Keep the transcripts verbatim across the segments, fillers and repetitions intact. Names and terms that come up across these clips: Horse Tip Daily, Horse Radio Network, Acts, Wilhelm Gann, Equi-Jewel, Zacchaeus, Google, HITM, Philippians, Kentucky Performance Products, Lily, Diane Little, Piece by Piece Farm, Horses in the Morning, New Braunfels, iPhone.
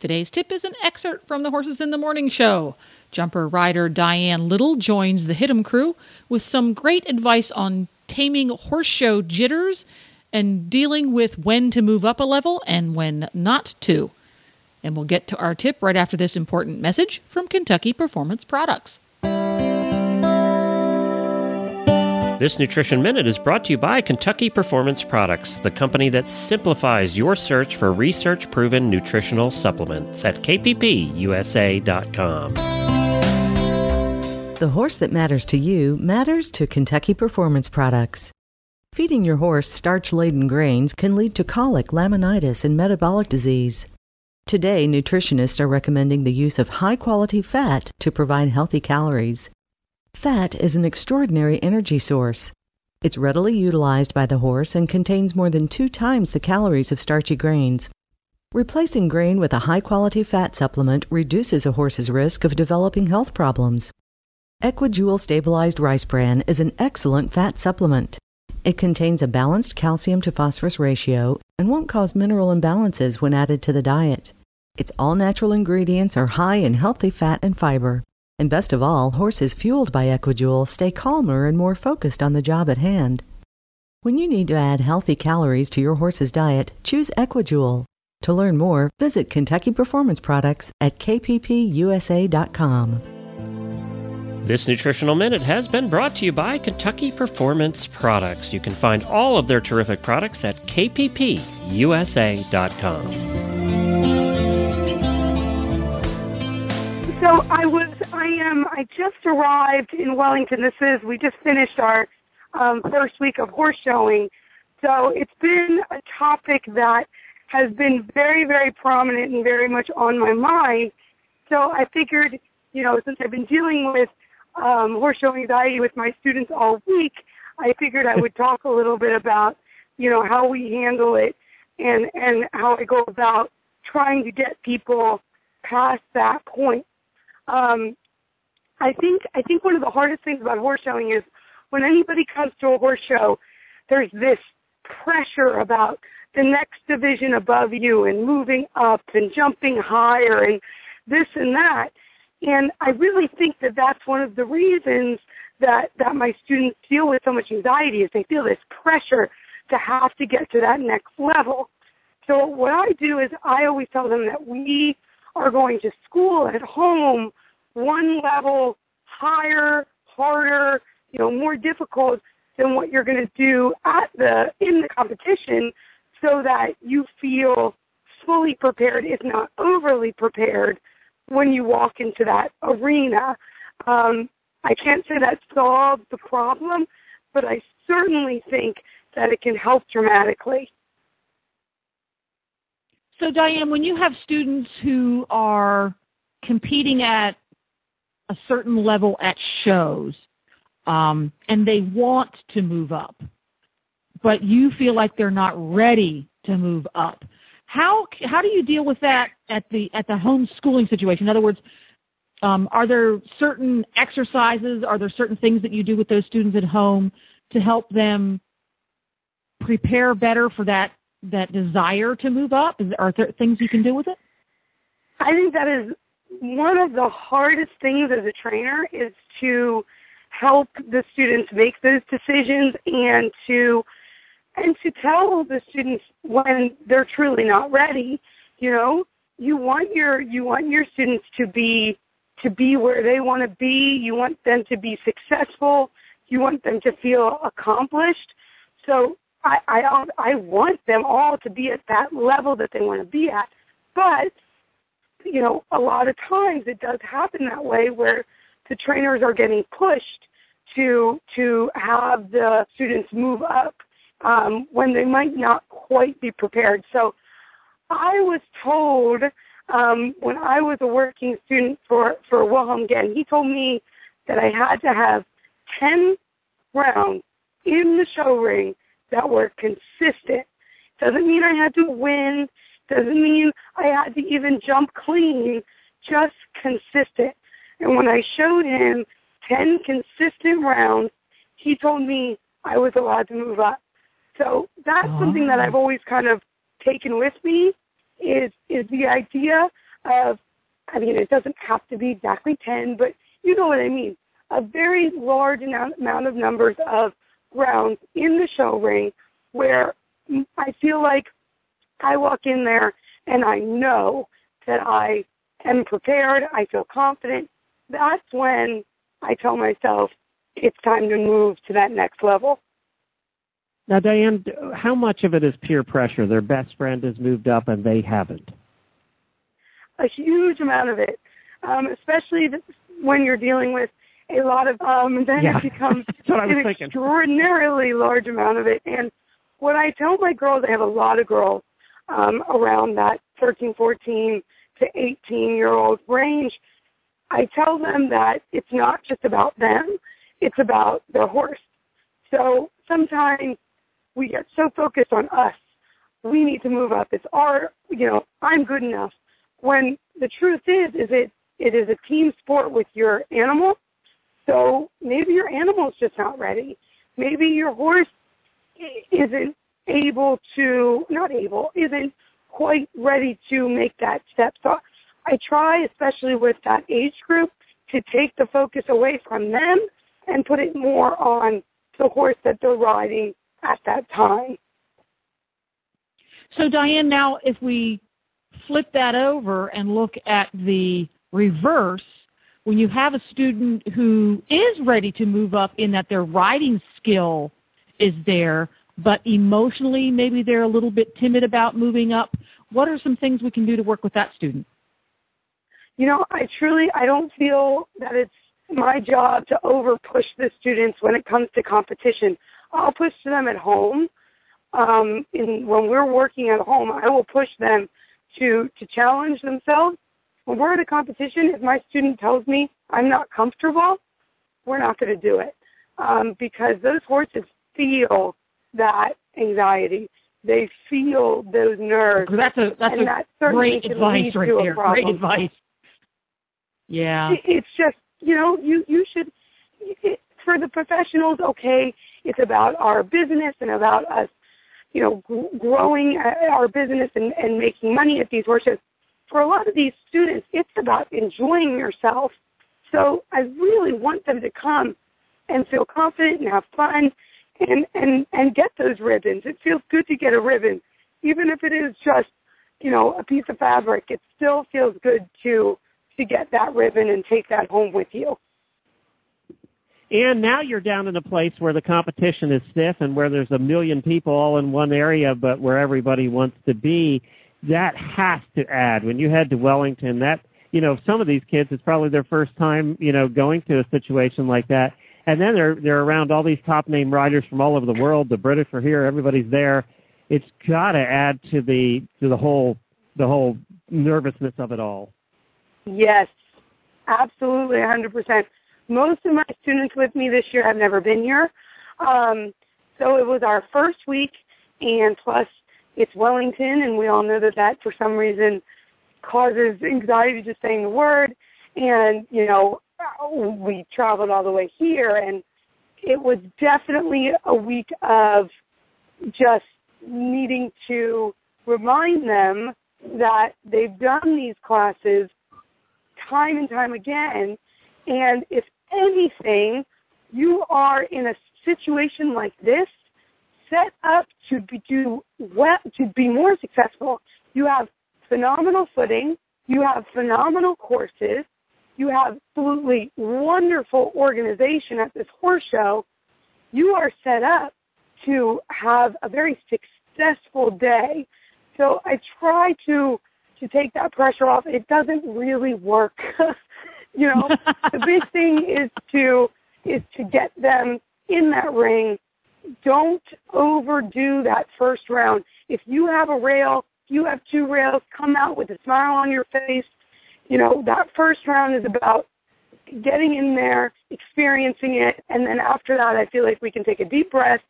Today's tip is an excerpt from the Horses in the Morning show. Jumper rider Diane Little joins the Hit'em crew with some great advice on taming horse show jitters and dealing with when to move up a level and when not to. And we'll get to our tip right after this important message from Kentucky Performance Products. This Nutrition Minute is brought to you by Kentucky Performance Products, the company that simplifies your search for research-proven nutritional supplements at k p p u s a dot com. The horse that matters to you matters to Kentucky Performance Products. Feeding your horse starch-laden grains can lead to colic, laminitis, and metabolic disease. Today, nutritionists are recommending the use of high-quality fat to provide healthy calories. Fat is an extraordinary energy source. It's readily utilized by the horse and contains more than two times the calories of starchy grains. Replacing grain with a high-quality fat supplement reduces a horse's risk of developing health problems. Equi-Jewel stabilized rice bran is an excellent fat supplement. It contains a balanced calcium to phosphorus ratio and won't cause mineral imbalances when added to the diet. Its all-natural ingredients are high in healthy fat and fiber. And best of all, horses fueled by Equi-Jewel stay calmer and more focused on the job at hand. When you need to add healthy calories to your horse's diet, choose Equi-Jewel. To learn more, visit Kentucky Performance Products at k p p u s a dot com. This Nutritional Minute has been brought to you by Kentucky Performance Products. You can find all of their terrific products at k p p u s a dot com. So I was, I am, I just arrived in Wellington. This is, we just finished our um, first week of horse showing. So it's been a topic that has been very, very prominent and very much on my mind. So I figured, you know, since I've been dealing with um, horse show anxiety with my students all week, I figured I would talk a little bit about, you know, how we handle it and, and how I go about trying to get people past that point. Um, I think I think one of the hardest things about horse showing is when anybody comes to a horse show, there's this pressure about the next division above you and moving up and jumping higher and this and that. And I really think that that's one of the reasons that, that my students deal with so much anxiety is they feel this pressure to have to get to that next level. So what I do is I always tell them that we are going to school at home one level higher, harder, you know, more difficult than what you're going to do at the in the competition so that you feel fully prepared, if not overly prepared, when you walk into that arena. Um, I can't say that solved the problem, but I certainly think that it can help dramatically. So, Diane, when you have students who are competing at a certain level at shows um, and they want to move up, but you feel like they're not ready to move up, how how do you deal with that at the at the homeschooling situation? In other words, um, are there certain exercises, are there certain things that you do with those students at home to help them prepare better for that that desire to move up? Are there things you can do with it? I think that is one of the hardest things as a trainer is to help the students make those decisions and to and to tell the students when they're truly not ready. You know, you want your you want your students to be to be where they want to be. You want them to be successful. You want them to feel accomplished. So I, I, I want them all to be at that level that they want to be at. But, you know, a lot of times it does happen that way where the trainers are getting pushed to to have the students move up um, when they might not quite be prepared. So I was told um, when I was a working student for, for Wilhelm Gann, he told me that I had to have ten rounds in the show ring that were consistent. Doesn't mean I had to win. Doesn't mean I had to even jump clean, just consistent. And when I showed him ten consistent rounds, he told me I was allowed to move up. So that's oh. something that I've always kind of taken with me is is the idea of, I mean, it doesn't have to be exactly ten, but you know what I mean, a very large amount of numbers of rounds in the show ring where I feel like I walk in there and I know that I am prepared, I feel confident. That's when I tell myself it's time to move to that next level. Now, Diane, how much of it is peer pressure? Their best friend has moved up and they haven't. A huge amount of it, um, especially when you're dealing with a lot of, um, then yeah. it becomes an extraordinarily large amount of it. And what I tell my girls, I have a lot of girls um, around that thirteen, fourteen to eighteen-year-old range. I tell them that it's not just about them. It's about their horse. So sometimes we get so focused on us. We need to move up. It's our, you know, I'm good enough. When the truth is, is it, it is a team sport with your animal. So maybe your animal's just not ready. Maybe your horse isn't able to, not able, isn't quite ready to make that step. So I try, especially with that age group, to take the focus away from them and put it more on the horse that they're riding at that time. So, Diane, now if we flip that over and look at the reverse, when you have a student who is ready to move up in that their riding skill is there, but emotionally maybe they're a little bit timid about moving up, what are some things we can do to work with that student? You know, I truly, I don't feel that it's my job to over-push the students when it comes to competition. I'll push them at home. Um, in, when we're working at home, I will push them to, to challenge themselves. When we're at a competition, if my student tells me I'm not comfortable, we're not going to do it um, because those horses feel that anxiety. They feel those nerves. That's a, that's and that a great advice right there. Great advice. Yeah. It's just, you know, you, you should, it, for the professionals, okay, it's about our business and about us, you know, g- growing our business and, and making money at these horses. For a lot of these students, it's about enjoying yourself. So I really want them to come and feel confident and have fun and, and, and get those ribbons. It feels good to get a ribbon. Even if it is just, you know, a piece of fabric, it still feels good to to get that ribbon and take that home with you. And now you're down in a place where the competition is stiff and where there's a million people all in one area, but where everybody wants to be. That has to add. When you head to Wellington, that, you know, some of these kids, it's probably their first time, you know, going to a situation like that. And then they're they're around all these top-name riders from all over the world. The British are here. Everybody's there. It's got to add to the to the whole the whole nervousness of it all. Yes, absolutely, one hundred percent. Most of my students with me this year have never been here. Um, so it was our first week, and plus it's Wellington, and we all know that that for some reason causes anxiety just saying the word. And, you know, we traveled all the way here, and it was definitely a week of just needing to remind them that they've done these classes time and time again, and if anything, you are in a situation like this set up to be, do well, to be more successful. You have phenomenal footing. You have phenomenal courses. You have absolutely wonderful organization at this horse show. You are set up to have a very successful day. So I try to to take that pressure off. It doesn't really work. You know, the big thing is to is to get them in that ring. Don't overdo that first round. If you have a rail you have two rails, come out with a smile on your face. You know, that first round is about getting in there, experiencing it, and then after that I feel like we can take a deep breath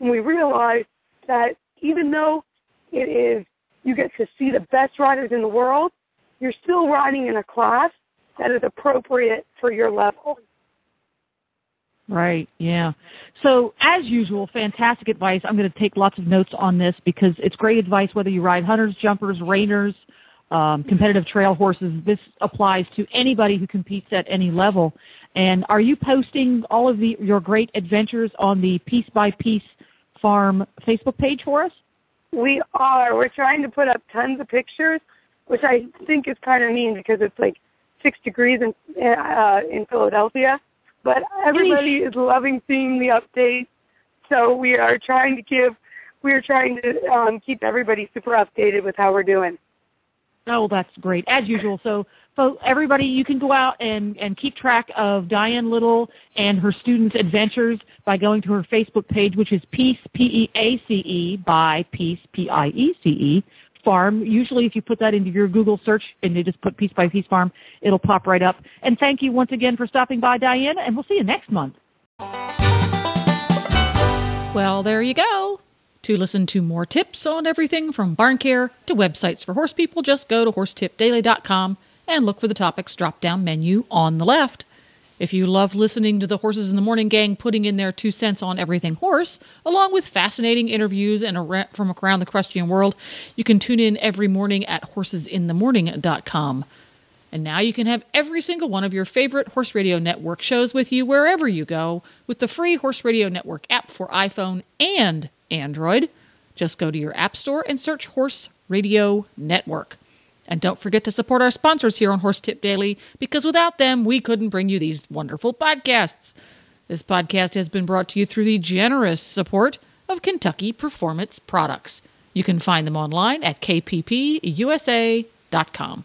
and we realize that even though it is, you get to see the best riders in the world, you're still riding in a class that is appropriate for your level. Right, yeah. So as usual, fantastic advice. I'm going to take lots of notes on this because it's great advice whether you ride hunters, jumpers, reiners, um, competitive trail horses. This applies to anybody who competes at any level. And are you posting all of the, your great adventures on the Piece by Piece Farm Facebook page for us? We are. We're trying to put up tons of pictures, which I think is kind of mean because it's like six degrees in, uh, in Philadelphia. But everybody is loving seeing the updates, so we are trying to give, we are trying to um, keep everybody super updated with how we're doing. Oh, that's great, as usual. So, so everybody, you can go out and, and keep track of Diane Little and her students' adventures by going to her Facebook page, which is Piece, P E A C E, by Piece, P I E C E, Farm. Usually if you put that into your Google search and you just put Piece by Piece Farm, it'll pop right up. And thank you once again for stopping by, Diane, and we'll see you next month. Well, there you go. To listen to more tips on everything from barn care to websites for horse people, just go to horse tip daily dot com and look for the topics drop-down menu on the left. If you love listening to the Horses in the Morning gang putting in their two cents on everything horse, along with fascinating interviews and around, from around the equestrian world, you can tune in every morning at horses in the morning dot com. And now you can have every single one of your favorite Horse Radio Network shows with you wherever you go with the free Horse Radio Network app for iPhone and Android. Just go to your app store and search Horse Radio Network. And don't forget to support our sponsors here on Horse Tip Daily, because without them, we couldn't bring you these wonderful podcasts. This podcast has been brought to you through the generous support of Kentucky Performance Products. You can find them online at k p p u s a dot com.